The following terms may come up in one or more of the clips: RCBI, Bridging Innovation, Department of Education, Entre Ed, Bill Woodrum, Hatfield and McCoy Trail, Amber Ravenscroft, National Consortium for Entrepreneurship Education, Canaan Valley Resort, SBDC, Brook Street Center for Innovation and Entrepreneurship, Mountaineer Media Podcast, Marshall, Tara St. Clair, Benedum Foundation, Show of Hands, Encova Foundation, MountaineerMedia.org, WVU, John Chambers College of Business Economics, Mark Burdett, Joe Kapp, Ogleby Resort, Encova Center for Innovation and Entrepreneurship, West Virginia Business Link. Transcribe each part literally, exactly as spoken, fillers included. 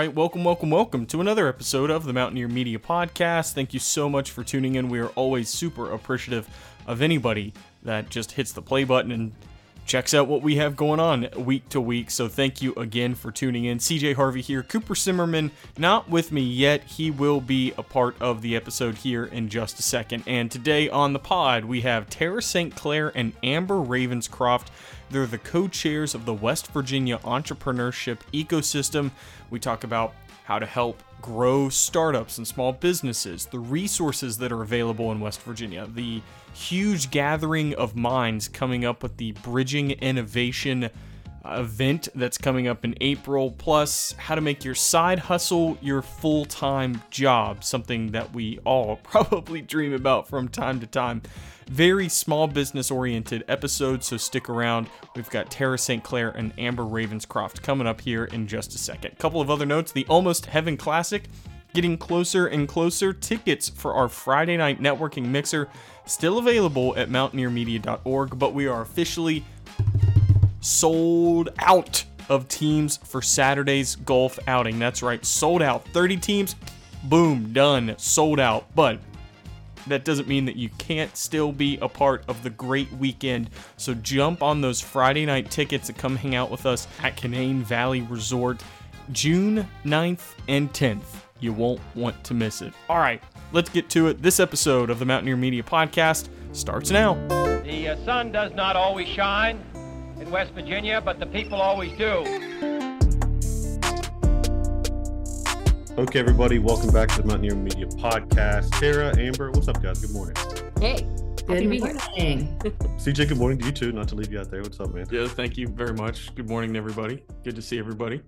right, welcome, welcome, welcome to another episode of the Mountaineer Media Podcast. Thank you so much for tuning in. We are always super appreciative of anybody that just hits the play button and checks out what we have going on week to week. So thank you again for tuning in. C J Harvey here. Cooper Zimmerman not with me yet. He will be a part of the episode here in just a second. And today on the pod, we have Tara Saint Clair and Amber Ravenscroft. They're the co-chairs of the West Virginia Entrepreneurship Ecosystem. We talk about how to help grow startups and small businesses, the resources that are available in West Virginia, the huge gathering of minds coming up with the Bridging Innovation event that's coming up in April, plus how to make your side hustle your full-time job, something that we all probably dream about from time to time. Very small business-oriented episode, so stick around. We've got Tara Saint Clair and Amber Ravenscroft coming up here in just a second. A couple of other notes, the Almost Heaven Classic, getting closer and closer. Tickets for our Friday night networking mixer still available at Mountaineer Media dot org, but we are officially sold out of teams for Saturday's golf outing. That's right, sold out. thirty teams, boom, done, sold out. But that doesn't mean that you can't still be a part of the great weekend. So jump on those Friday night tickets and come hang out with us at Canaan Valley Resort, June ninth and tenth. You won't want to miss it. All right, let's get to it. This episode of the Mountaineer Media Podcast starts now. The uh, sun does not always shine in West Virginia, but the people always do. Okay, everybody, welcome back to the Mountaineer Media Podcast. Tara, Amber, what's up, guys? Good morning. Hey, good morning. C J, good morning to you too. Not to leave you out there. What's up, man? Yeah, thank you very much. Good morning, everybody. Good to see everybody.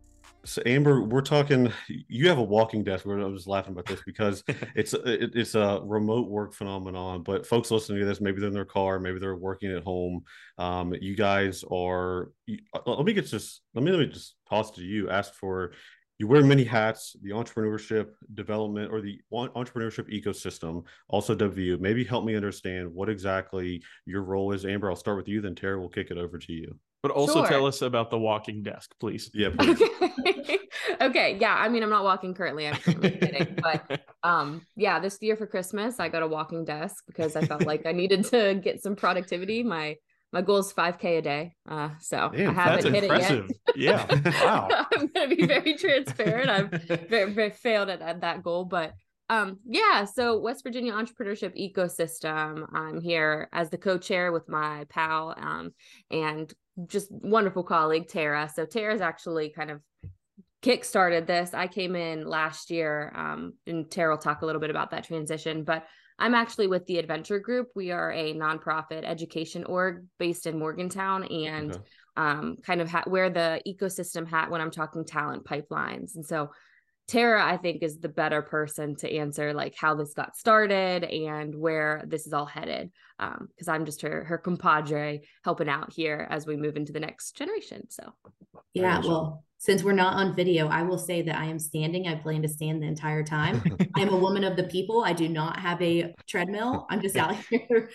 So Amber, we're talking, you have a walking desk. I was laughing about this because it's it, it's a remote work phenomenon, but folks listening to this, maybe they're in their car, maybe they're working at home. Um, you guys are, you, let me get just, let me, let me just toss to you, ask for, you wear many hats, the entrepreneurship development or the entrepreneurship ecosystem, also W V U. Maybe help me understand what exactly your role is. Amber, I'll start with you, then Tara will kick it over to you. But also sure. Tell us about the walking desk, please. Yeah, please. Okay. okay. Yeah. I mean, I'm not walking currently. I'm currently kidding. But um, yeah, this year for Christmas, I got a walking desk because I felt like I needed to get some productivity. My my goal is five K a day. Uh, so Damn, I haven't hit impressive. It yet. Yeah. Wow. I'm going to be very transparent. I've very, very failed at, at that goal. But um, yeah, so West Virginia Entrepreneurship Ecosystem. I'm here as the co-chair with my pal um, and just wonderful colleague, Tara. So Tara's actually kind of kickstarted this. I came in last year, um, and Tara will talk a little bit about that transition, but I'm actually with the Adventure Group. We are a nonprofit education org based in Morgantown and okay. um, kind of ha- wear the ecosystem hat when I'm talking talent pipelines. And so Tara, I think, is the better person to answer like how this got started and where this is all headed, because um, I'm just her her compadre helping out here as we move into the next generation. So, yeah, well, since we're not on video, I will say that I am standing. I plan to stand the entire time. I am a woman of the people. I do not have a treadmill. I'm just out here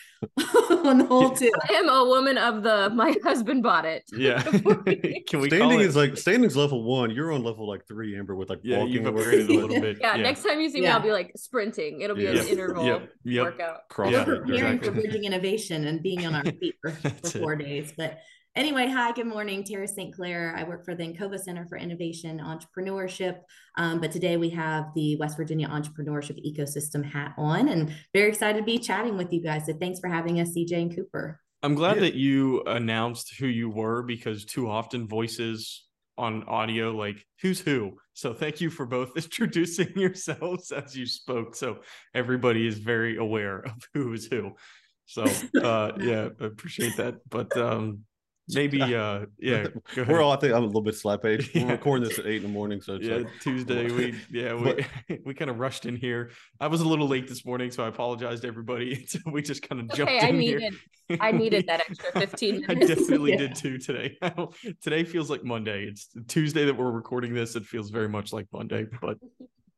on the whole too. I am a woman of the, my husband bought it. Yeah. Can we standing is like, standing's level one. You're on level like three, Amber, with like yeah, walking. You've upgraded a little bit. Yeah, yeah. Next time you see yeah. me, I'll be like sprinting. It'll be yeah. an yep. interval yep. Yep. workout. Cross yeah, we're preparing exactly. for bridging innovation and being on our feet for, for four it. days, but anyway, hi, good morning, Tara Saint Clair. I work for the Encova Center for Innovation and Entrepreneurship, um, but today we have the West Virginia Entrepreneurship Ecosystem hat on, and very excited to be chatting with you guys, so thanks for having us, C J and Cooper. I'm glad yeah. that you announced who you were, because too often voices on audio, like who's who. So thank you for both introducing yourselves as you spoke, so everybody is very aware of who is who. So uh, yeah, I appreciate that, but um maybe uh yeah we're all I think I'm a little bit slap age yeah. we're recording this at eight in the morning, so it's yeah like, Tuesday we yeah we, we kind of rushed in here. I was a little late this morning, so I apologize to everybody. So we just kind of okay, jumped I in needed, here I needed that extra fifteen minutes. I definitely yeah. did too today. Today feels like Monday. It's Tuesday that we're recording this. It feels very much like Monday, but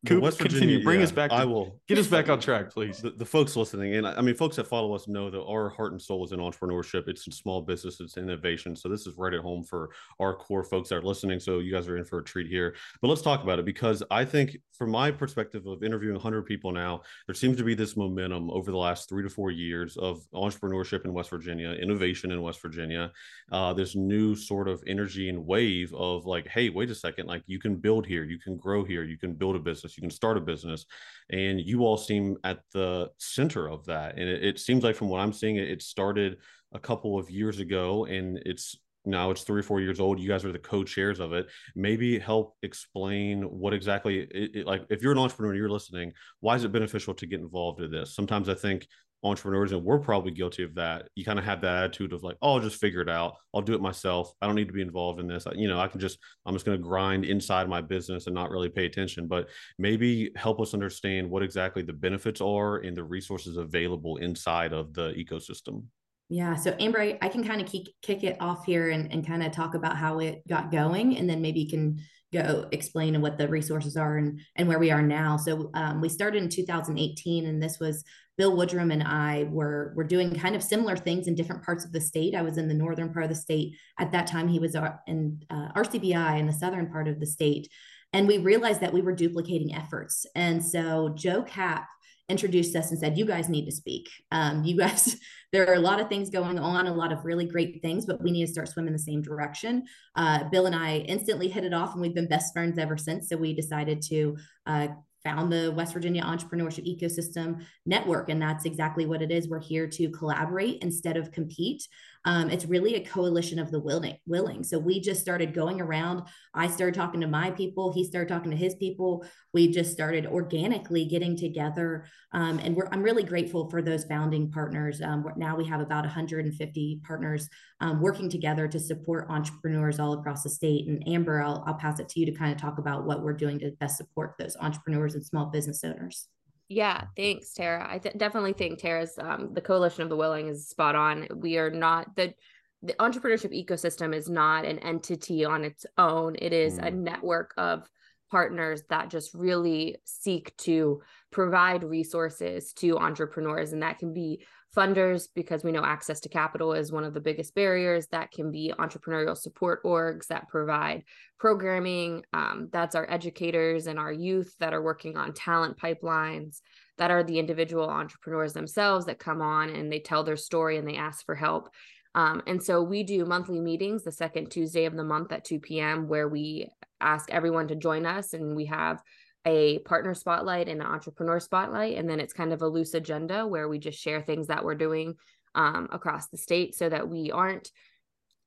Coop, West Virginia, continue. Bring yeah, us back. To, I will get us back on track, please. The, the folks listening, and I mean, folks that follow us know that our heart and soul is in entrepreneurship. It's in small business. It's innovation. So this is right at home for our core folks that are listening. So you guys are in for a treat here. But let's talk about it, because I think from my perspective of interviewing one hundred people now, there seems to be this momentum over the last three to four years of entrepreneurship in West Virginia, innovation in West Virginia, uh, this new sort of energy and wave of like, hey, wait a second, like you can build here, you can grow here, you can build a business, you can start a business, and you all seem at the center of that. And it, it seems like from what I'm seeing, it, it started a couple of years ago, and it's now it's three or four years old. You guys are the co-chairs of it. Maybe help explain what exactly, it, it, like if you're an entrepreneur and you're listening, why is it beneficial to get involved in this? Sometimes I think entrepreneurs, and we're probably guilty of that, you kind of have that attitude of like, oh, I'll just figure it out. I'll do it myself. I don't need to be involved in this. I, you know, I can just, I'm just going to grind inside my business and not really pay attention. But maybe help us understand what exactly the benefits are and the resources available inside of the ecosystem. Yeah. So Amber, I, I can kind of kick, kick it off here and, and kind of talk about how it got going. And then maybe you can go explain what the resources are and, and where we are now. So um, we started in two thousand eighteen, and this was Bill Woodrum and I were, were doing kind of similar things in different parts of the state. I was in the northern part of the state. At that time, he was in uh, R C B I in the southern part of the state. And we realized that we were duplicating efforts. And so Joe Kapp introduced us and said, you guys need to speak. Um, you guys, there are a lot of things going on, a lot of really great things, but we need to start swimming the same direction. Uh, Bill and I instantly hit it off, and we've been best friends ever since. So we decided to uh, found the West Virginia Entrepreneurship Ecosystem Network. And that's exactly what it is. We're here to collaborate instead of compete. Um, it's really a coalition of the willing, willing. So we just started going around. I started talking to my people. He started talking to his people. We just started organically getting together. Um, and we're, I'm really grateful for those founding partners. Um, now we have about one hundred fifty partners um, working together to support entrepreneurs all across the state. And Amber, I'll, I'll pass it to you to kind of talk about what we're doing to best support those entrepreneurs and small business owners. Yeah, thanks, Tara. I th- definitely think Tara's, um, the coalition of the willing is spot on. We are not, the, the entrepreneurship ecosystem is not an entity on its own. It is mm. a network of partners that just really seek to provide resources to entrepreneurs. And that can be funders, because we know access to capital is one of the biggest barriers. That can be entrepreneurial support orgs that provide programming. Um, that's our educators and our youth that are working on talent pipelines. That are the individual entrepreneurs themselves that come on and they tell their story and they ask for help. Um, and so we do monthly meetings the second Tuesday of the month at two p.m. where we ask everyone to join us, and we have a partner spotlight and an entrepreneur spotlight. And then it's kind of a loose agenda where we just share things that we're doing um, across the state, so that we aren't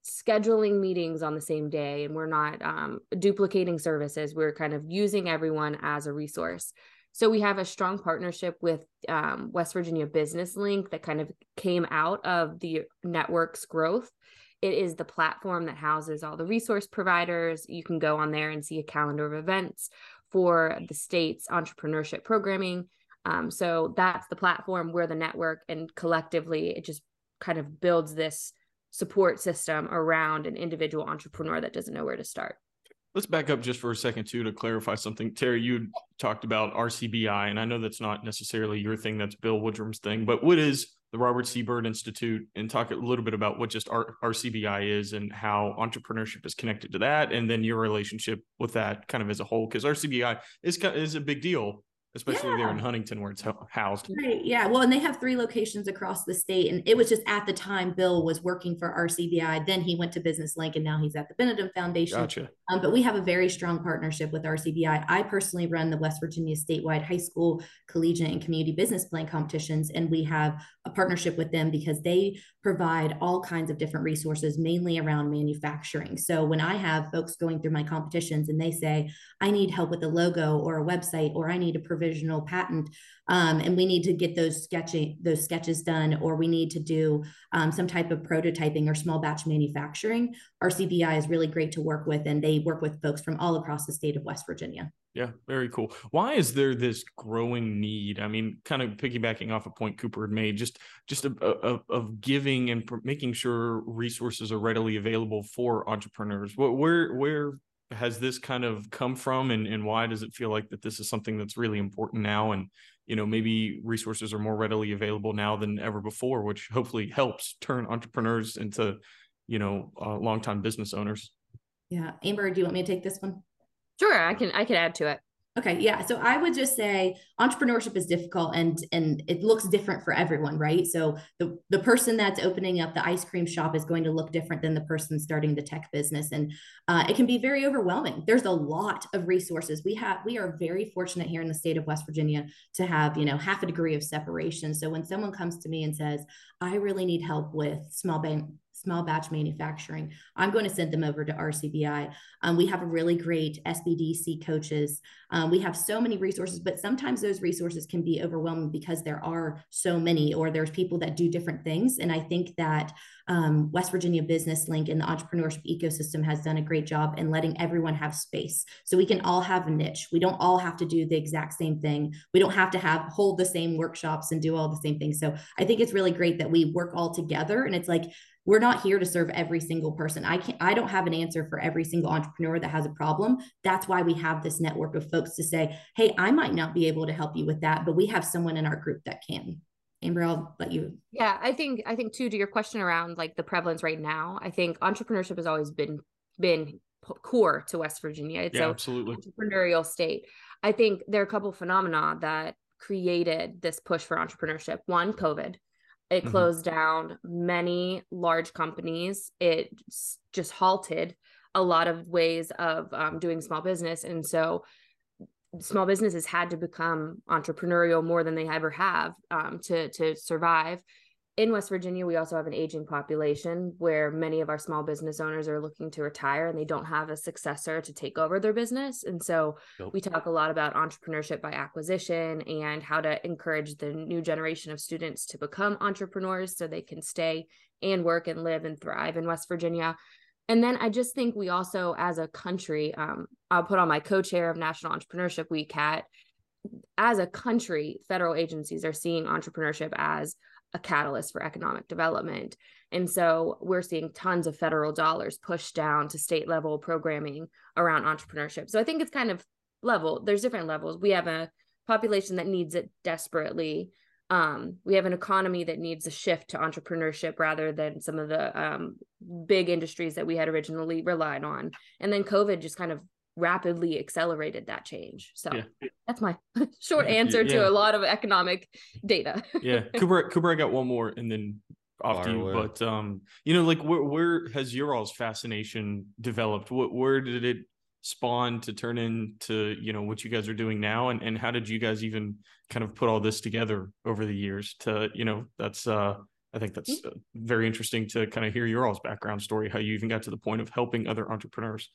scheduling meetings on the same day and we're not um, duplicating services. We're kind of using everyone as a resource. So we have a strong partnership with um, West Virginia Business Link that kind of came out of the network's growth. It is the platform that houses all the resource providers. You can go on there and see a calendar of events for the state's entrepreneurship programming. Um, so that's the platform, we're the network, and collectively it just kind of builds this support system around an individual entrepreneur that doesn't know where to start. Let's back up just for a second too, to clarify something. Terry, you talked about R C B I, and I know that's not necessarily your thing, that's Bill Woodrum's thing, but what is the Robert C. Byrd Institute, and talk a little bit about what just R C B I is and how entrepreneurship is connected to that, and then your relationship with that kind of as a whole, because R C B I is is a big deal, especially yeah. there in Huntington where it's housed. Right. Yeah. Well, and they have three locations across the state, and it was just at the time Bill was working for R C B I. Then he went to Business Link, and now he's at the Benedum Foundation. Gotcha. Um, but we have a very strong partnership with R C B I. I personally run the West Virginia statewide high school, collegiate, and community business plan competitions, and we have a partnership with them because they provide all kinds of different resources, mainly around manufacturing. So when I have folks going through my competitions and they say, I need help with a logo or a website, or I need to provisional patent, um, and we need to get those sketching, those sketches done, or we need to do um, some type of prototyping or small batch manufacturing, R C B I is really great to work with, and they work with folks from all across the state of West Virginia. Yeah, very cool. Why is there this growing need? I mean, kind of piggybacking off a point Cooper had made, just just a, a, a, of giving and pr- making sure resources are readily available for entrepreneurs. Where where has this kind of come from, and, and why does it feel like that this is something that's really important now? And, you know, maybe resources are more readily available now than ever before, which hopefully helps turn entrepreneurs into, you know, uh, longtime business owners. Yeah. Amber, do you want me to take this one? Sure. I can, I can add to it. Okay. Yeah. So I would just say entrepreneurship is difficult, and, and it looks different for everyone, right? So the, the person that's opening up the ice cream shop is going to look different than the person starting the tech business. And uh, it can be very overwhelming. There's a lot of resources. We have, we are very fortunate here in the state of West Virginia to have, you know, half a degree of separation. So when someone comes to me and says, I really need help with small bank, small batch manufacturing, I'm going to send them over to R C B I. Um, we have a really great S B D C coaches. Um, we have so many resources, but sometimes those resources can be overwhelming because there are so many, or there's people that do different things. And I think that um, West Virginia Business Link and the entrepreneurship ecosystem has done a great job in letting everyone have space. So we can all have a niche. We don't all have to do the exact same thing. We don't have to have hold the same workshops and do all the same things. So I think it's really great that we work all together. And it's like, we're not here to serve every single person. I can't, I don't have an answer for every single entrepreneur that has a problem. That's why we have this network of folks to say, hey, I might not be able to help you with that, but we have someone in our group that can. Amber, I'll let you. Yeah, I think, I think too, to your question around like the prevalence right now, I think entrepreneurship has always been, been core to West Virginia. It's yeah, an absolutely. entrepreneurial state. I think there are a couple of phenomena that created this push for entrepreneurship. One, COVID. It closed mm-hmm. down many large companies. It just halted a lot of ways of um, doing small business. And so small businesses had to become entrepreneurial more than they ever have um, to, to survive. In West Virginia, we also have an aging population where many of our small business owners are looking to retire and they don't have a successor to take over their business. And so nope. we talk a lot about entrepreneurship by acquisition and how to encourage the new generation of students to become entrepreneurs so they can stay and work and live and thrive in West Virginia. And then I just think we also, as a country, um, I'll put on my co-chair of National Entrepreneurship Week hat. As a country, federal agencies are seeing entrepreneurship as a catalyst for economic development. And so we're seeing tons of federal dollars pushed down to state level programming around entrepreneurship. So I think it's kind of level, there's different levels. We have a population that needs it desperately. Um, we have an economy that needs a shift to entrepreneurship rather than some of the um, big industries that we had originally relied on. And then COVID just kind of rapidly accelerated that change. So yeah. that's my short answer yeah. to a lot of economic data. yeah. Cooper, Cooper, I got one more and then off to you. But, um, you know, like where, where has your all's fascination developed? What, where did it spawn to turn into, you know, what you guys are doing now? And, and how did you guys even kind of put all this together over the years to, you know, that's, uh, I think that's mm-hmm. very interesting to kind of hear your all's background story, how you even got to the point of helping other entrepreneurs.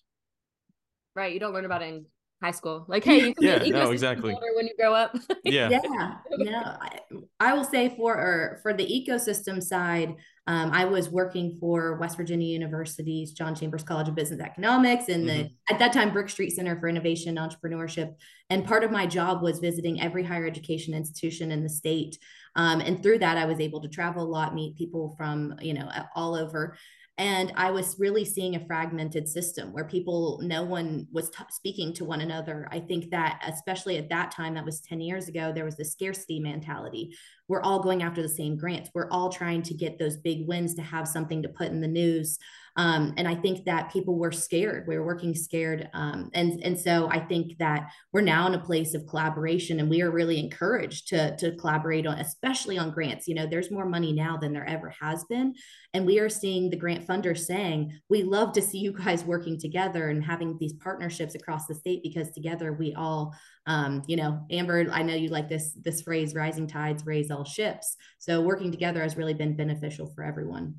Right. You don't learn about it in high school. Like, hey, you can yeah, be an ecosystem no, exactly. builder when you grow up. yeah. yeah. No, I, I will say for or for the ecosystem side, um, I was working for West Virginia University's John Chambers College of Business Economics and mm-hmm. the, at that time, Brook Street Center for Innovation and Entrepreneurship. And part of my job was visiting every higher education institution in the state. Um, and through that, I was able to travel a lot, meet people from, you know, all over. And I was really seeing a fragmented system where people, no one was t- speaking to one another. I think that especially at that time, that was ten years ago, there was the scarcity mentality. We're all going after the same grants. We're all trying to get those big wins to have something to put in the news. Um, and I think that people were scared. We were working scared. Um, and, and so I think that we're now in a place of collaboration and we are really encouraged to, to collaborate on, especially on grants. You know, there's more money now than there ever has been. And we are seeing the grant funders saying, we love to see you guys working together and having these partnerships across the state because together we all, um, you know, Amber, I know you like this, this phrase, rising tides raise all ships. So working together has really been beneficial for everyone.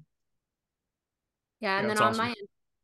Yeah. And yeah, then on awesome. my end,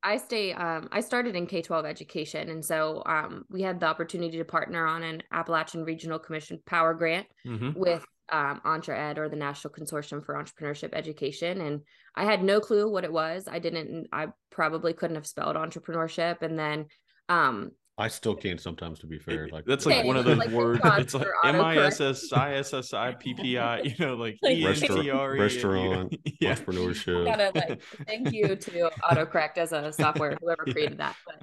I stay, um, I started in K twelve education. And so um, we had the opportunity to partner on an Appalachian Regional Commission power grant mm-hmm. with um, Entre Ed or the National Consortium for Entrepreneurship Education. And I had no clue what it was. I didn't, I probably couldn't have spelled entrepreneurship. And then um, I still can sometimes, to be fair. Like that's like one of those like words. It's like M I S S I S S I P P I. You know, like, like E N T R E, restaurant, and, yeah. entrepreneurship. Gotta, like, thank you to autocorrect as a software whoever yeah. created that. But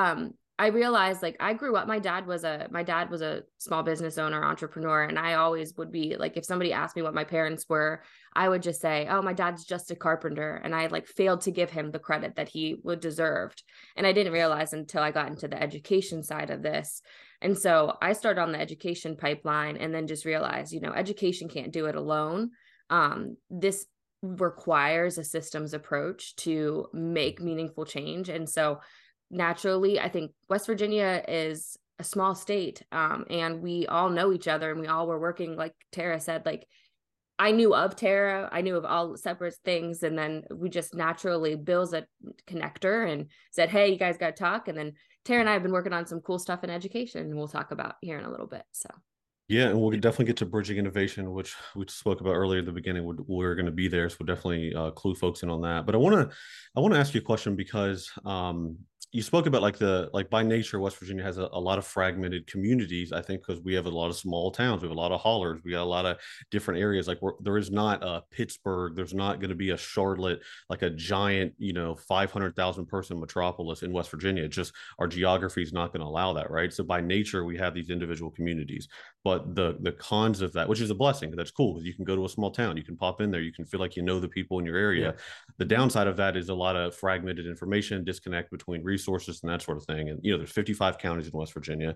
um, I realized, like, I grew up, my dad was a, my dad was a small business owner, entrepreneur. And I always would be like, if somebody asked me what my parents were, I would just say, oh, my dad's just a carpenter. And I like failed to give him the credit that he would deserved. And I didn't realize until I got into the education side of this. And so I started on the education pipeline and then just realized, you know, education can't do it alone. Um, this requires a systems approach to make meaningful change. And so naturally, I think West Virginia is a small state, um, and we all know each other, and we all were working, like Tara said, like I knew of Tara, I knew of all separate things. And then we just naturally, Bill's a connector and said, hey, you guys got to talk. And then Tara and I have been working on some cool stuff in education, and we'll talk about here in a little bit. So. Yeah, and we'll definitely get to Bridging Innovation, which we spoke about earlier at the beginning. We're, we're going to be there, so we'll definitely uh, clue folks in on that. But I want to, I want to ask you a question because um, you spoke about like the like by nature, West Virginia has a, a lot of fragmented communities. I think because we have a lot of small towns, we have a lot of hollers, we got a lot of different areas. Like we're, there is not a Pittsburgh, there's not going to be a Charlotte, like a giant, you know, five hundred thousand person metropolis in West Virginia. It's just our geography is not going to allow that, right? So by nature, we have these individual communities, but the the cons of that, which is a blessing, that's cool because you can go to a small town, you can pop in there, you can feel like you know the people in your area. Yeah. The downside of that is a lot of fragmented information, disconnect between resources and that sort of thing. And you know, there's fifty-five counties in West Virginia.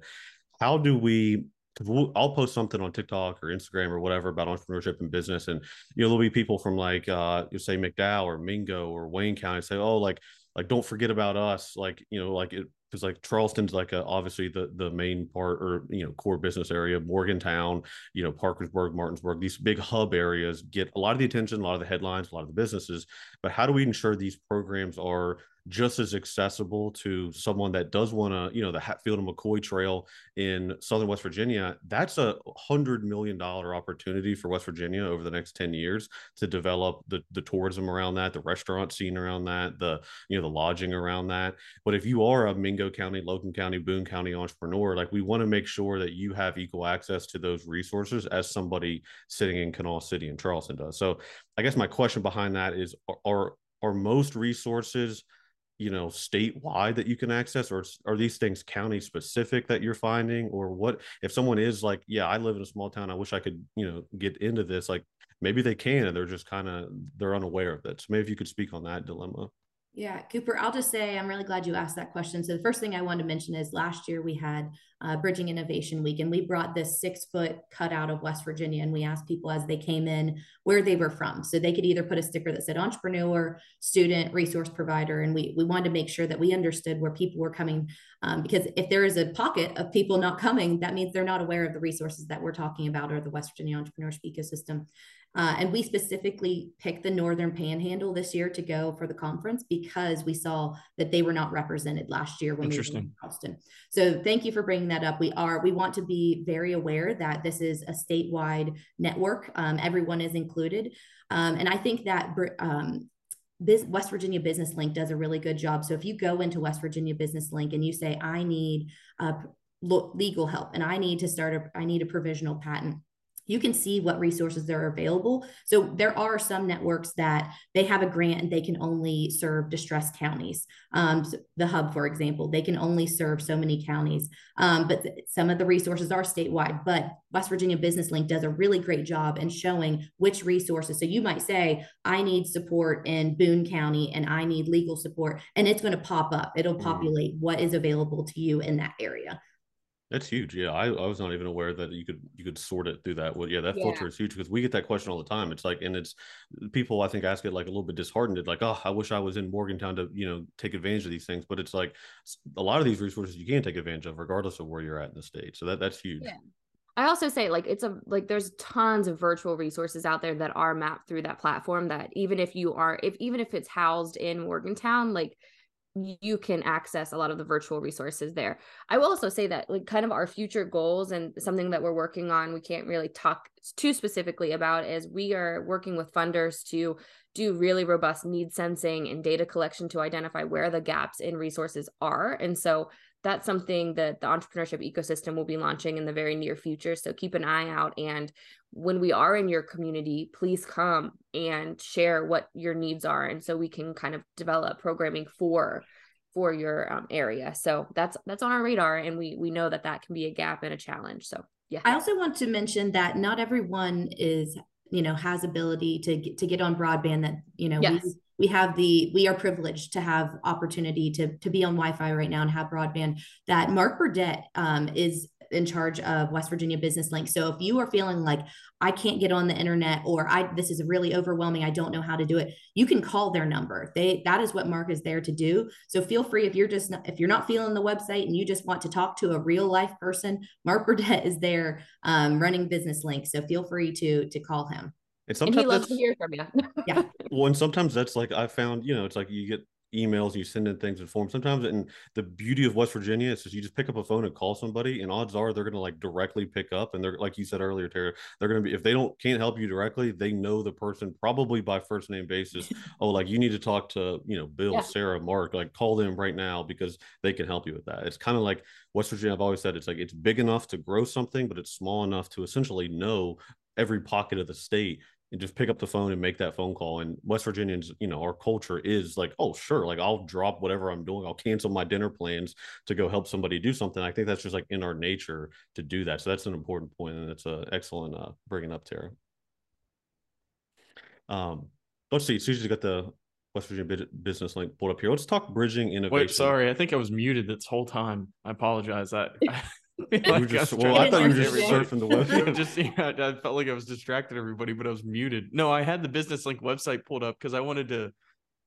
How do we? We'll, I'll post something on TikTok or Instagram or whatever about entrepreneurship and business, and you know there'll be people from like uh, you say McDowell or Mingo or Wayne County say, oh, like like don't forget about us, like you know, like it. Because like Charleston's like a, obviously the the main part or you know core business area, Morgantown, you know Parkersburg, Martinsburg, these big hub areas get a lot of the attention, a lot of the headlines, a lot of the businesses. But how do we ensure these programs are just as accessible to someone that does want to, you know, the Hatfield and McCoy Trail in Southern West Virginia? That's a hundred million dollar opportunity for West Virginia over the next ten years to develop the, the tourism around that, the restaurant scene around that, the, you know, the lodging around that. But if you are a Mingo County, Logan County, Boone County entrepreneur, like we want to make sure that you have equal access to those resources as somebody sitting in Canal City and Charleston does. So I guess my question behind that is, are, are most resources, you know, statewide that you can access, or are these things county specific that you're finding? Or what if someone is like, yeah, I live in a small town, I wish I could, you know, get into this, like maybe they can, and they're just kind of, they're unaware of it. So maybe if you could speak on that dilemma. Yeah, Cooper, I'll just say, I'm really glad you asked that question. So the first thing I want to mention is last year we had uh, Bridging Innovation Week, and we brought this six foot cutout of West Virginia, and we asked people as they came in where they were from. So they could either put a sticker that said entrepreneur, student, resource provider. And we, we wanted to make sure that we understood where people were coming, um, because if there is a pocket of people not coming, that means they're not aware of the resources that we're talking about or the West Virginia entrepreneurship ecosystem. Uh, and we specifically picked the Northern Panhandle this year to go for the conference because we saw that they were not represented last year when we were in Charleston. So thank you for bringing that up. We are, we want to be very aware that this is a statewide network. Um, everyone is included. Um, and I think that um, this West Virginia Business Link does a really good job. So if you go into West Virginia Business Link and you say, I need uh, legal help, and I need to start, a, I need a provisional patent, you can see what resources are available. So there are some networks that they have a grant and they can only serve distressed counties. Um, so the hub, for example, they can only serve so many counties, um, but some of the resources are statewide, but West Virginia Business Link does a really great job in showing which resources. So you might say, I need support in Boone County and I need legal support, and it's going to pop up. It'll populate what is available to you in that area. That's huge. Yeah. I, I was not even aware that you could, you could sort it through that. Well, yeah, that yeah. filter is huge because we get that question all the time. It's like, and it's people, I think, ask it like a little bit disheartened. It's like, oh, I wish I was in Morgantown to, you know, take advantage of these things. But it's like a lot of these resources you can take advantage of regardless of where you're at in the state. So that that's huge. Yeah. I also say like, it's a, like, there's tons of virtual resources out there that are mapped through that platform that even if you are, if, even if it's housed in Morgantown, like you can access a lot of the virtual resources there. I will also say that like kind of our future goals and something that we're working on, we can't really talk too specifically about, is we are working with funders to do really robust need sensing and data collection to identify where the gaps in resources are. And so that's something that the entrepreneurship ecosystem will be launching in the very near future. So keep an eye out. And when we are in your community, please come and share what your needs are. And so we can kind of develop programming for for your um, area. So that's, that's on our radar. And we, we know that that can be a gap and a challenge. So yeah. I also want to mention that not everyone is, you know, has ability to get, to get on broadband that, you know, yes. we, we have the, we are privileged to have opportunity to, to be on Wi-Fi right now and have broadband. That Mark Burdett um, is in charge of West Virginia Business Link. So if you are feeling like I can't get on the internet, or I, this is really overwhelming, I don't know how to do it, you can call their number. They, that is what Mark is there to do. So feel free, if you're just not, if you're not feeling the website and you just want to talk to a real life person, Mark Burdett is there um, running Business Link. So feel free to, to call him. And sometimes and he loves to hear from you. Yeah. Well, and sometimes that's like, I found, you know, it's like you get emails, you send in things in form sometimes. And the beauty of West Virginia is just you just pick up a phone and call somebody, and odds are they're going to like directly pick up. And they're, like you said earlier, Tara, they're going to be, if they don't can't help you directly, they know the person probably by first name basis. Oh, like you need to talk to, you know, Bill, yeah. Sarah, Mark, like call them right now because they can help you with that. It's kind of like West Virginia. I've always said it's like, it's big enough to grow something, but it's small enough to essentially know every pocket of the state. And just pick up the phone and make that phone call. And West Virginians, you know, our culture is like, oh, sure. Like I'll drop whatever I'm doing. I'll cancel my dinner plans to go help somebody do something. I think that's just like in our nature to do that. So that's an important point. And it's a excellent uh, bringing up, Tara. Um, let's see. Susie's got the West Virginia Business Link pulled up here. Let's talk bridging innovation. Wait, sorry. I think I was muted this whole time. I apologize. I, I... Like I just, well, I thought you were just everybody. surfing the website. just, you know, I felt like I was distracting everybody, but I was muted. No, I had the Business Link website pulled up because I wanted to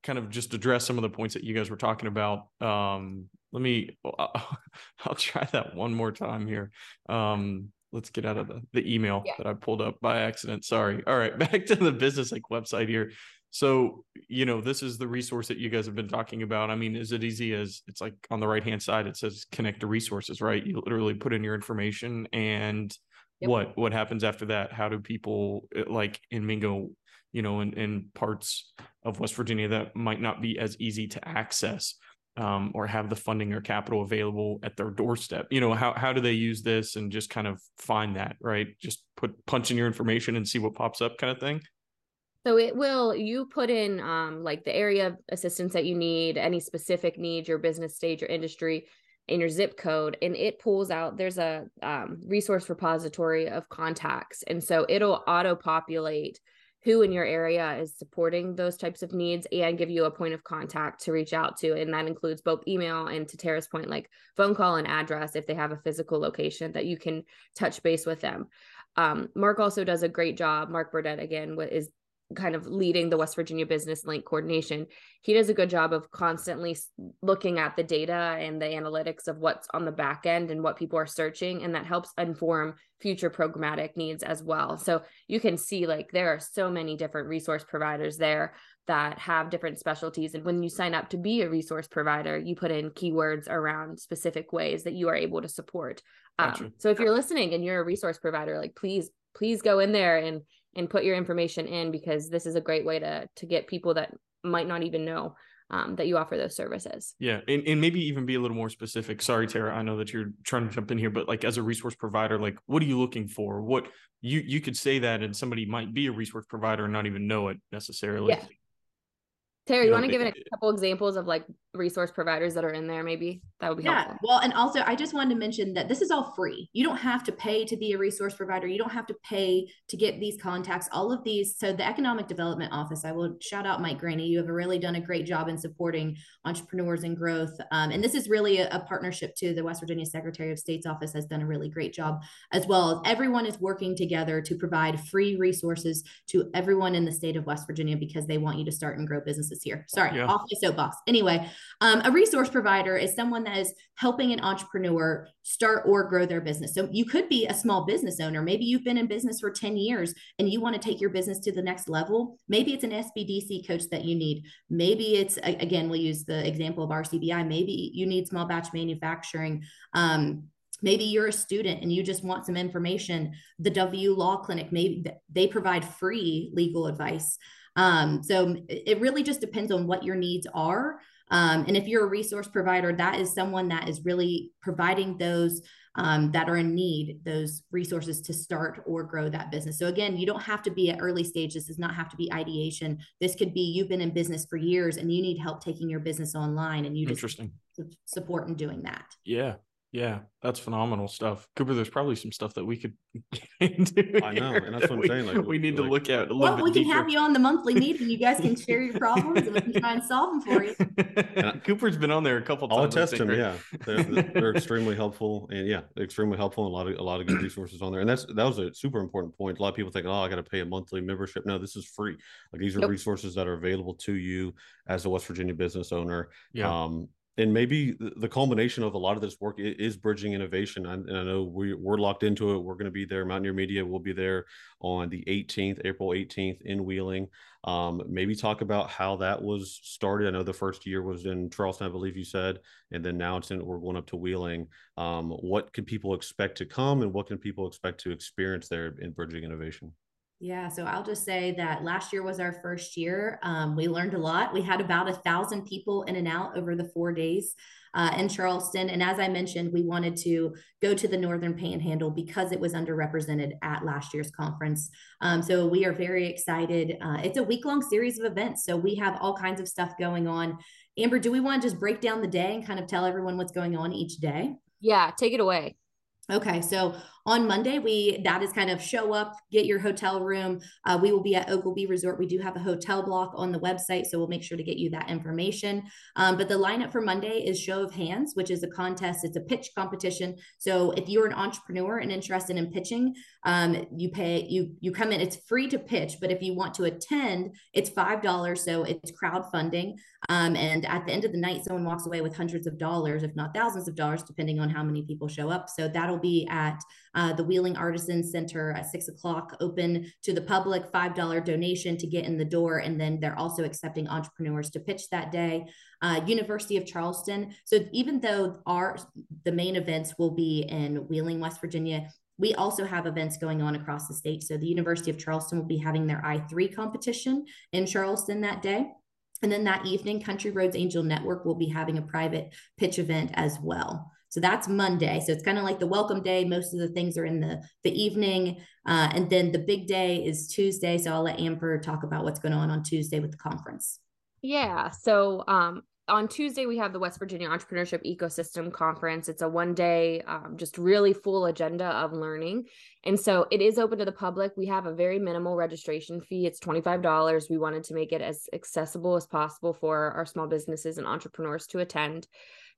kind of just address some of the points that you guys were talking about. Um, let me, I'll, I'll try that one more time here. Um, let's get out of the, the email yeah. that I pulled up by accident. Sorry. All right, back to the Business Link website here. So, you know, this is the resource that you guys have been talking about. I mean, is it easy as it's like on the right hand side, it says connect to resources, right? You literally put in your information and yep. what what happens after that? How do people like in Mingo, you know, in, in parts of West Virginia that might not be as easy to access um, or have the funding or capital available at their doorstep? You know, how how do they use this and just kind of find that, right? Just put punch in your information and see what pops up kind of thing. So it will, you put in um, like the area of assistance that you need, any specific need, your business stage, your industry, and your zip code, and it pulls out, there's a um, resource repository of contacts. And so it'll auto-populate who in your area is supporting those types of needs and give you a point of contact to reach out to. And that includes both email and, to Tara's point, like phone call and address if they have a physical location that you can touch base with them. Um, Mark also does a great job. Mark Burdett, again, is kind of leading the West Virginia Business Link coordination. He does a good job of constantly looking at the data and the analytics of what's on the back end and what people are searching. And that helps inform future programmatic needs as well. So you can see like there are so many different resource providers there that have different specialties. And when you sign up to be a resource provider, you put in keywords around specific ways that you are able to support. Gotcha. Um, so if you're listening and you're a resource provider, like please, please go in there and and put your information in, because this is a great way to to get people that might not even know um, that you offer those services. Yeah. And, and maybe even be a little more specific. Sorry, Tara, I know that you're trying to jump in here, but like as a resource provider, like what are you looking for? What you, you could say that, and somebody might be a resource provider and not even know it necessarily. Yeah. Tara, you, you know, want to give it a couple examples of like resource providers that are in there, maybe? That would be yeah. helpful. Well, and also I just wanted to mention that this is all free. You don't have to pay to be a resource provider. You don't have to pay to get these contacts, all of these. So the Economic Development Office, I will shout out Mike Graney. You have really done a great job in supporting entrepreneurs and growth. Um, and this is really a, a partnership too. The West Virginia Secretary of State's office has done a really great job, as well as everyone is working together to provide free resources to everyone in the state of West Virginia, because they want you to start and grow businesses here. Sorry, yeah. off my soapbox. Anyway, um, a resource provider is someone that is helping an entrepreneur start or grow their business. So you could be a small business owner. Maybe you've been in business for ten years and you want to take your business to the next level. Maybe it's an S B D C coach that you need. Maybe it's, again, we'll use the example of R C B I. Maybe you need small batch manufacturing. Um, Maybe you're a student and you just want some information. The W Law Clinic, maybe they provide free legal advice. Um, so it really just depends on what your needs are. Um, and if you're a resource provider, that is someone that is really providing those um, that are in need, those resources to start or grow that business. So again, you don't have to be at early stage. This does not have to be ideation. This could be, you've been in business for years and you need help taking your business online, and you just Interesting. Support in doing that. Yeah. Yeah, that's phenomenal stuff, Cooper. There's probably some stuff that we could do. I know, and that's that what I'm we, saying. Like, we need like, to look at a little well, bit. Well, we can deeper. Have you on the monthly meeting. You guys can share your problems, and we can try and solve them for you. I, Cooper's been on there a couple times. I'll attest him. Right? Yeah, they're, they're extremely helpful, and yeah, extremely helpful. And a lot of a lot of good resources on there, and that's that was a super important point. A lot of people think, oh, I got to pay a monthly membership. No, this is free. Like these are yep. resources that are available to you as a West Virginia business owner. Yeah. Um, And maybe the culmination of a lot of this work is bridging innovation. And I know we, we're locked into it. We're going to be there. Mountaineer Media will be there on the eighteenth, April eighteenth in Wheeling. Um, maybe talk about how that was started. I know the first year was in Charleston, I believe you said, and then now it's in, we're going up to Wheeling. Um, what can people expect to come, and what can people expect to experience there in bridging innovation? Yeah, so I'll just say that last year was our first year. Um, we learned a lot. We had about a thousand people in and out over the four days uh, in Charleston. And as I mentioned, we wanted to go to the Northern Panhandle because it was underrepresented at last year's conference. Um, so we are very excited. Uh, it's a week-long series of events. So we have all kinds of stuff going on. Amber, do we want to just break down the day and kind of tell everyone what's going on each day? Yeah, take it away. Okay, so on Monday, we that is kind of show up, get your hotel room. Uh, we will be at Ogleby Resort. We do have a hotel block on the website, so we'll make sure to get you that information. Um, but the lineup for Monday is Show of Hands, which is a contest. It's a pitch competition. So if you're an entrepreneur and interested in pitching, um, you pay you you come in. It's free to pitch, but if you want to attend, it's five dollars. So it's crowdfunding, um, and at the end of the night, someone walks away with hundreds of dollars, if not thousands of dollars, depending on how many people show up. So that'll be at uh, the Wheeling Artisan Center at six o'clock, open to the public, five dollar donation to get in the door. And then they're also accepting entrepreneurs to pitch that day. Uh, University of Charleston. So even though our the main events will be in Wheeling, West Virginia, we also have events going on across the state. So the University of Charleston will be having their I three competition in Charleston that day. And then that evening, Country Roads Angel Network will be having a private pitch event as well. So that's Monday. So it's kind of like the welcome day. Most of the things are in the, the evening. Uh, and then the big day is Tuesday. So I'll let Amber talk about what's going on on Tuesday with the conference. Yeah. So um, on Tuesday, we have the West Virginia Entrepreneurship Ecosystem Conference. It's a one day, um, just really full agenda of learning. And so it is open to the public. We have a very minimal registration fee. It's twenty-five dollars. We wanted to make it as accessible as possible for our small businesses and entrepreneurs to attend.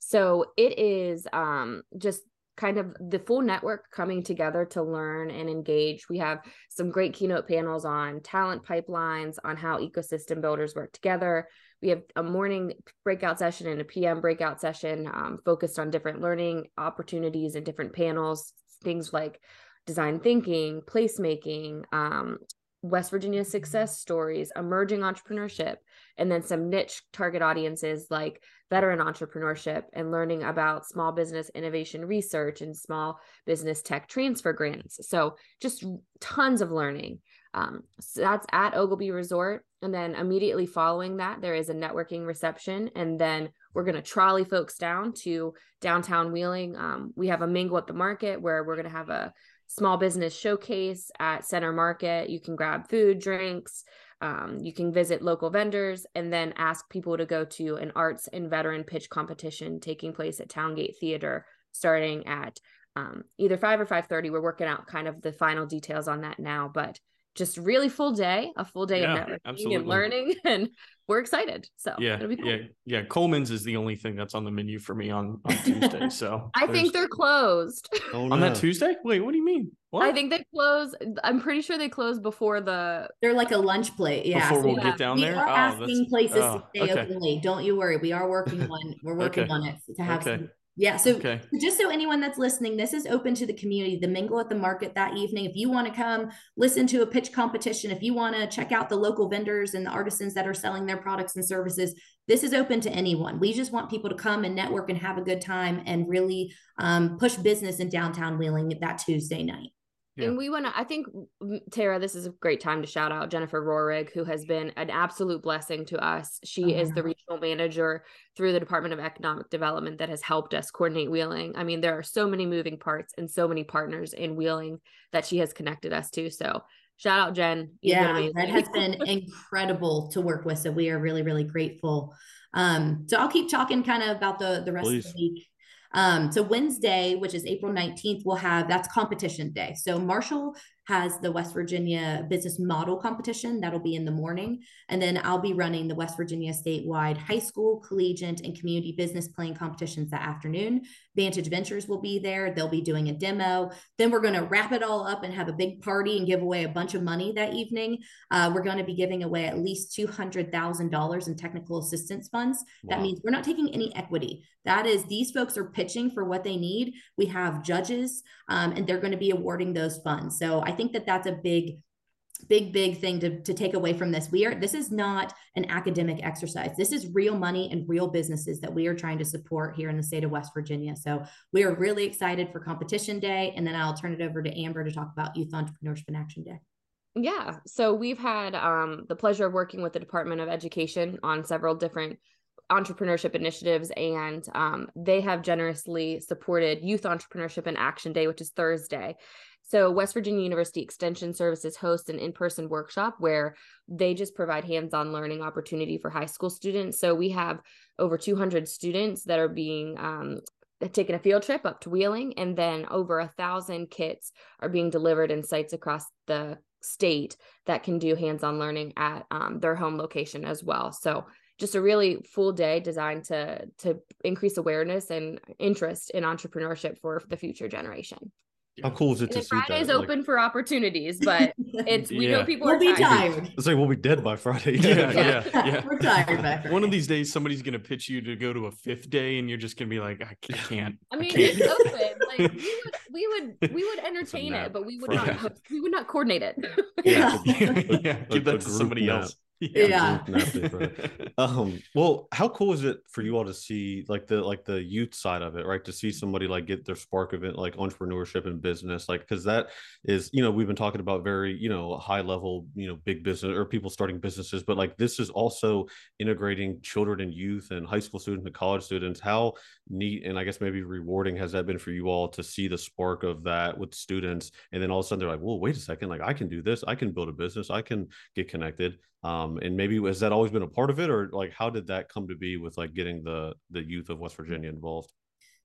So it is um, just kind of the full network coming together to learn and engage. We have some great keynote panels on talent pipelines, on how ecosystem builders work together. We have a morning breakout session and a P M breakout session um, focused on different learning opportunities and different panels, things like design thinking, placemaking, um, West Virginia success stories, emerging entrepreneurship, and then some niche target audiences like veteran entrepreneurship and learning about small business innovation research and small business tech transfer grants. So just tons of learning. Um, so that's at Ogleby Resort. And then immediately following that, there is a networking reception. And then we're going to trolley folks down to downtown Wheeling. Um, we have a mingle at the market where we're going to have a small business showcase at Center Market. You can grab food, drinks, um, you can visit local vendors, and then ask people to go to an arts and veteran pitch competition taking place at Towngate Theater starting at um, either five or five thirty. We're working out kind of the final details on that now, but just really full day, a full day yeah, of networking absolutely. And learning, and we're excited. So yeah, it'll be cool. yeah, yeah. Coleman's is the only thing that's on the menu for me on, on Tuesday. So I think they're closed oh, no. on that Tuesday. Wait, what do you mean? What? I think they close. I'm pretty sure they close before the. They're like a lunch plate. Yeah. Before so we'll yeah. get down we there. We are oh, asking places oh, to stay okay. open late. Don't you worry. We are working on. We're working okay. on it to have. Okay. Some- Yeah. So okay. just so anyone that's listening, this is open to the community, the mingle at the market that evening. If you want to come listen to a pitch competition, if you want to check out the local vendors and the artisans that are selling their products and services, this is open to anyone. We just want people to come and network and have a good time and really um, push business in downtown Wheeling that Tuesday night. Yeah. And we want to, I think, Tara, this is a great time to shout out Jennifer Rohrig, who has been an absolute blessing to us. She oh, is yeah. the regional manager through the Department of Economic Development that has helped us coordinate Wheeling. I mean, there are so many moving parts and so many partners in Wheeling that she has connected us to. So shout out, Jen. You've yeah, that has been incredible to work with. So we are really, really grateful. Um, so I'll keep talking kind of about the, the rest Please. of the week. Um, so Wednesday, which is April nineteenth, we'll have, that's competition day. So Marshall has the West Virginia Business Model Competition. That'll be in the morning. And then I'll be running the West Virginia statewide high school, collegiate, and community business plan competitions that afternoon. Vantage Ventures will be there. They'll be doing a demo. Then we're going to wrap it all up and have a big party and give away a bunch of money that evening. Uh, we're going to be giving away at least two hundred thousand dollars in technical assistance funds. Wow. That means we're not taking any equity. That is, these folks are pitching for what they need. We have judges, um, and they're going to be awarding those funds. So I think that that's a big, big, big thing to, to take away from this. We are, this is not an academic exercise. This is real money and real businesses that we are trying to support here in the state of West Virginia. So we are really excited for competition day. And then I'll turn it over to Amber to talk about Youth Entrepreneurship in Action Day. Yeah. So we've had um, the pleasure of working with the Department of Education on several different entrepreneurship initiatives, and um, they have generously supported Youth Entrepreneurship in Action Day, which is Thursday. So West Virginia University Extension Services hosts an in-person workshop where they just provide hands-on learning opportunity for high school students. So we have over two hundred students that are being um, taking a field trip up to Wheeling, and then over a thousand kits are being delivered in sites across the state that can do hands-on learning at um, their home location as well. So just a really full day designed to, to increase awareness and interest in entrepreneurship for the future generation. How cool is it to see that? Friday's open like, for opportunities, but it's we yeah. know people we'll are be tired. tired. I say we'll be dead by Friday. Yeah, yeah, yeah, yeah. We're tired by Friday. One of these days, somebody's gonna pitch you to go to a fifth day, and you're just gonna be like, I can't. I mean, I can't. It's open. Like we would, we would, we would entertain it, but we would Friday. not, we would not coordinate it. Yeah, yeah. Give that to somebody nap. else. Yeah. yeah. um, well, how cool is it for you all to see like the like the youth side of it, right? To see somebody like get their spark of it, like entrepreneurship and business, like because that is, you know, we've been talking about very, you know, high level, you know, big business or people starting businesses, but like this is also integrating children and youth and high school students and college students. How neat and I guess maybe rewarding has that been for you all to see the spark of that with students, and then all of a sudden they're like, "Whoa, wait a second! Like I can do this. I can build a business. I can get connected." Um, and maybe has that always been a part of it, or like, how did that come to be with like getting the, the youth of West Virginia involved?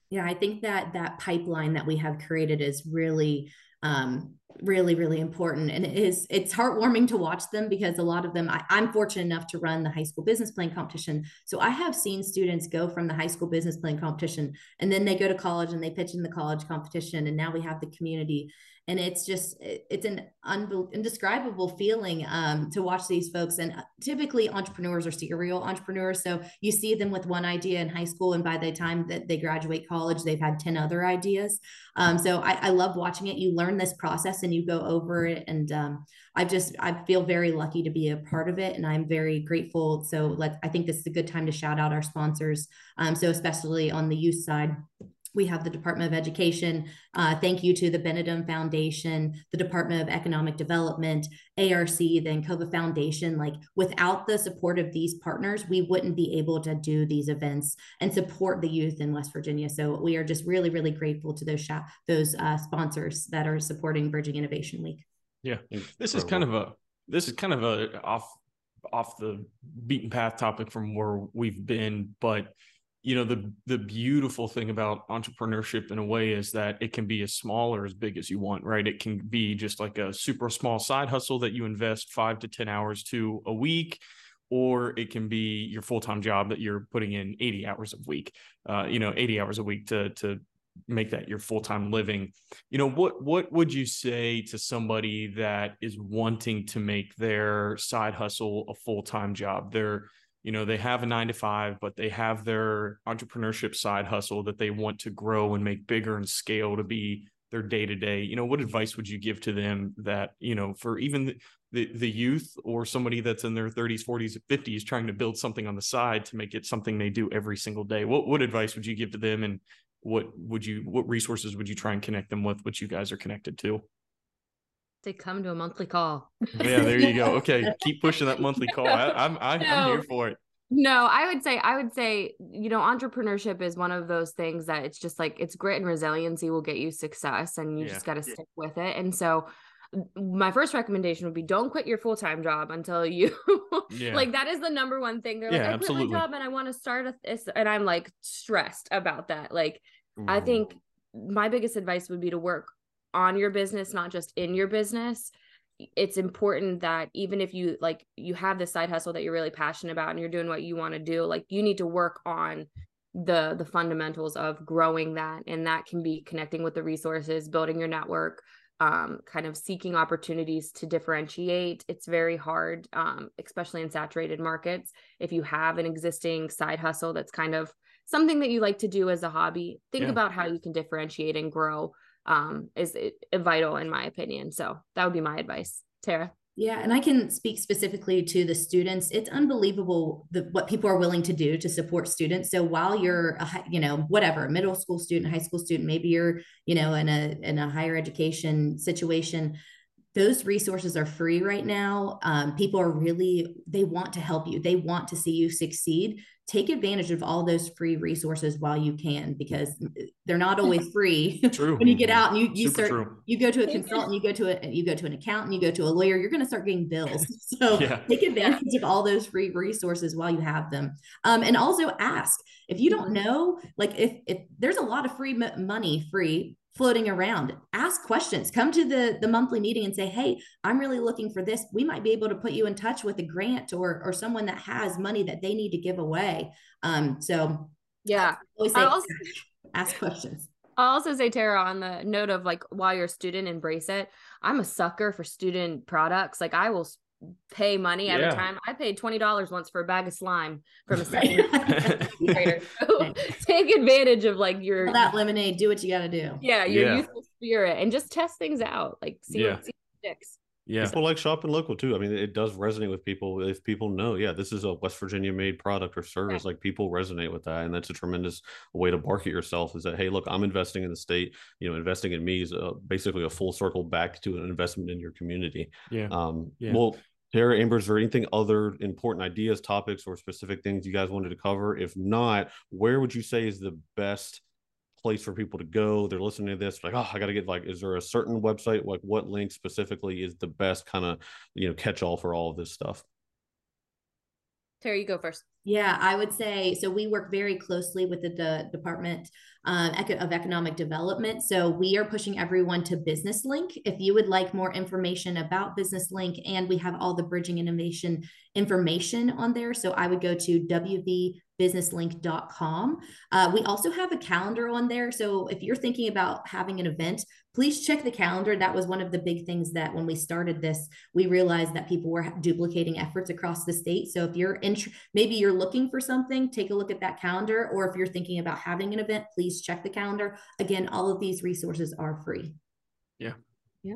Yeah, I think that that pipeline that we have created is really, um, really, really important. And it is, it's heartwarming to watch them because a lot of them, I, I'm fortunate enough to run the high school business plan competition. So I have seen students go from the high school business plan competition, and then they go to college and they pitch in the college competition. And now we have the community. And it's just, it's an unbe- indescribable feeling um, to watch these folks. And typically entrepreneurs are serial entrepreneurs. So you see them with one idea in high school, and by the time that they graduate college, they've had ten other ideas. Um, so I, I love watching it. You learn this process and you go over it. And um, I've just, I feel very lucky to be a part of it, and I'm very grateful. So let's, I think this is a good time to shout out our sponsors. Um, so especially on the youth side, we have the Department of Education. Uh, thank you to the Benedum Foundation, the Department of Economic Development, A R C, the Encova Foundation. Like without the support of these partners, we wouldn't be able to do these events and support the youth in West Virginia. So we are just really, really grateful to those shop, those uh, sponsors that are supporting Bridging Innovation Week. Yeah, this is kind of a this is kind of a off off the beaten path topic from where we've been, but. You know, the the beautiful thing about entrepreneurship in a way is that it can be as small or as big as you want, right? It can be just like a super small side hustle that you invest five to ten hours to a week, or it can be your full-time job that you're putting in eighty hours a week, uh, you know, eighty hours a week to to make that your full-time living. You know, what what would you say to somebody that is wanting to make their side hustle a full-time job? They're You know, they have a nine to five, but they have their entrepreneurship side hustle that they want to grow and make bigger and scale to be their day to day. You know, what advice would you give to them that, you know, for even the, the, the youth or somebody that's in their thirties, forties, fifties trying to build something on the side to make it something they do every single day? What what advice would you give to them, and what would you what resources would you try and connect them with, what you guys are connected to? to come to a monthly call. Yeah, there you go. Okay. Keep pushing that monthly call. I, I'm, I'm, no. I'm here for it. No, I would say, I would say, you know, entrepreneurship is one of those things that it's just like, it's grit and resiliency will get you success, and you yeah. just got to stick yeah. with it. And so my first recommendation would be, don't quit your full-time job until you yeah. like, that is the number one thing. They're yeah, like, I absolutely. quit my job and I want to start a this. And I'm like stressed about that. Like, Ooh. I think my biggest advice would be to work on your business, not just in your business. It's important that even if you like, you have this side hustle that you're really passionate about and you're doing what you want to do, like you need to work on the, the fundamentals of growing that. And that can be connecting with the resources, building your network, um, kind of seeking opportunities to differentiate. It's very hard, um, especially in saturated markets. If you have an existing side hustle, that's kind of something that you like to do as a hobby, think yeah. about how you can differentiate and grow. Um, is it, it vital in my opinion. So that would be my advice, Tara. Yeah. And I can speak specifically to the students. It's unbelievable the, what people are willing to do to support students. So while you're, a, you know, whatever, middle school student, high school student, maybe you're, you know, in a, in a higher education situation, those resources are free right now. Um, people are really, they want to help you. They want to see you succeed. Take advantage of all those free resources while you can, because they're not always free. True. When you get out and you you Super start, true. you go to a consultant, you go to a you go to an accountant, you go to a lawyer, you're going to start getting bills. So yeah. take advantage of all those free resources while you have them. Um, and also ask if you don't know, like if if there's a lot of free m- money, free. floating around, ask questions, come to the, the monthly meeting and say, hey, I'm really looking for this. We might be able to put you in touch with a grant or, or someone that has money that they need to give away. Um, so yeah, always say, also, ask questions. I'll also say, Tara, on the note of like, while you're a student, embrace it. I'm a sucker for student products. Like I will pay money every yeah. time. I paid twenty dollars once for a bag of slime from a second grader. So take advantage of like your All that lemonade, do what you got to do. Yeah. Your yeah. youthful spirit, and just test things out. Like see yeah. what sticks. Yeah. People like shopping local too. I mean, it does resonate with people. If people know, yeah, this is a West Virginia made product or service, right. like people resonate with that. And that's a tremendous way to market yourself, is that, hey, look, I'm investing in the state, you know, investing in me is a, basically a full circle back to an investment in your community. Yeah. Um, yeah. Well, Tara, Amber, is there anything other important ideas, topics, or specific things you guys wanted to cover? If not, where would you say is the best place for people to go? They're listening to this, like, oh, I got to get, like, is there a certain website? Like, what link specifically is the best kind of, you know, catch all for all of this stuff? Tara, you go first. Yeah, I would say, so we work very closely with the, the Department um, of Economic Development. So we are pushing everyone to Business Link. If you would like more information about Business Link, and we have all the Bridging Innovation information on there. So I would go to w v business link dot com. Uh, we also have a calendar on there. So if you're thinking about having an event, please check the calendar. That was one of the big things that when we started this, we realized that people were duplicating efforts across the state. So if you're in, maybe you're looking for something, take a look at that calendar. Or if you're thinking about having an event, please check the calendar. Again, all of these resources are free. Yeah. Yeah.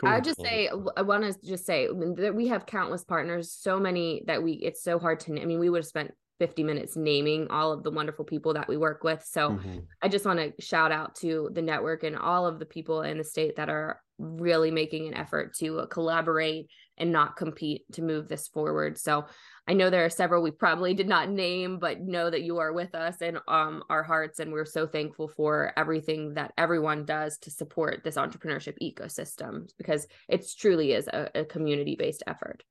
Cool. I would just say, I want to just say that we have countless partners, so many that we, it's so hard to, I mean, we would have spent fifty minutes naming all of the wonderful people that we work with. So mm-hmm. I just want to shout out to the network and all of the people in the state that are really making an effort to collaborate and not compete to move this forward. So I know there are several we probably did not name, but know that you are with us in um, our hearts. And we're so thankful for everything that everyone does to support this entrepreneurship ecosystem, because it truly is a, a community-based effort.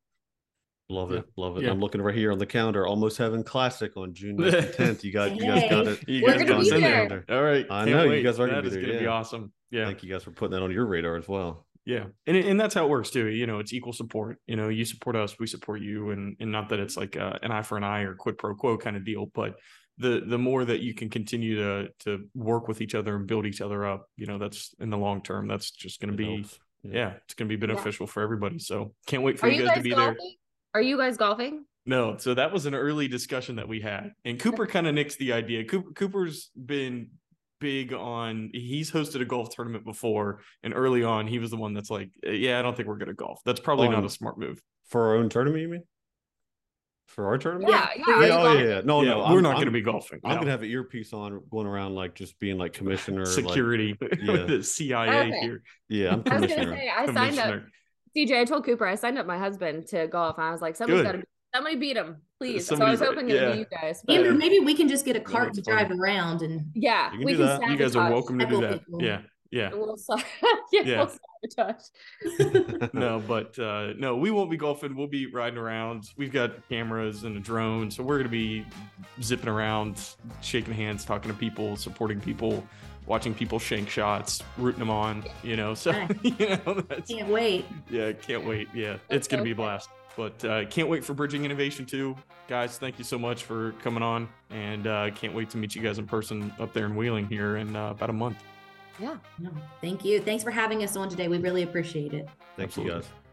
Love it. Love it. Yeah. I'm looking right here on the calendar. Almost Heaven Classic on June tenth. You got, you guys got it. You We're going to be there. there. All right. I Can't know wait. you guys are going to be there. That is going to yeah. be awesome. Yeah. Thank you guys for putting that on your radar as well. Yeah. And and that's how it works too. You know, it's equal support. You know, you support us, we support you. And and not that it's like uh, an eye for an eye or quid pro quo kind of deal, but the the more that you can continue to to work with each other and build each other up, you know, that's in the long term, that's just going to be, yeah. yeah, it's going to be beneficial yeah. for everybody. So can't wait for you guys, you guys to be golfing? there. Are you guys golfing? No. So that was an early discussion that we had. And Cooper kind of nixed the idea. Cooper, Cooper's been big on, he's hosted a golf tournament before. And early on, he was the one that's like, yeah, I don't think we're going to golf. That's probably um, not a smart move. For our own tournament, you mean? For our tournament? Yeah, yeah. Oh, yeah. No, yeah, no. We're I'm, not going to be golfing. I'm no. going to have an earpiece on going around, like just being like commissioner. Security like, yeah. with the C I A okay. here. Yeah, I'm commissioner. I was say, I commissioner. signed up. C J, I told Cooper, I signed up my husband to golf. And I was like, somebody's got to somebody beat him, please. Somebody's so I was hoping like, yeah. it would be you guys. But... Amber, maybe we can just get a cart yeah, to drive around. And yeah, you can we can sabotage. You guys are welcome to do that. People. Yeah. Yeah. We'll yeah, yeah. We'll sabotage. No, but uh, no, we won't be golfing. We'll be riding around. We've got cameras and a drone. So we're going to be zipping around, shaking hands, talking to people, supporting people, watching people shank shots, rooting them on, you know. So, nice. you know, that's, can't wait. Yeah, can't wait. Yeah, that's it's going to so be a blast. But uh, can't wait for Bridging Innovation too. Guys, thank you so much for coming on. And uh, can't wait to meet you guys in person up there in Wheeling here in uh, about a month. Yeah. No, thank you. Thanks for having us on today. We really appreciate it. Thank Absolutely. you guys.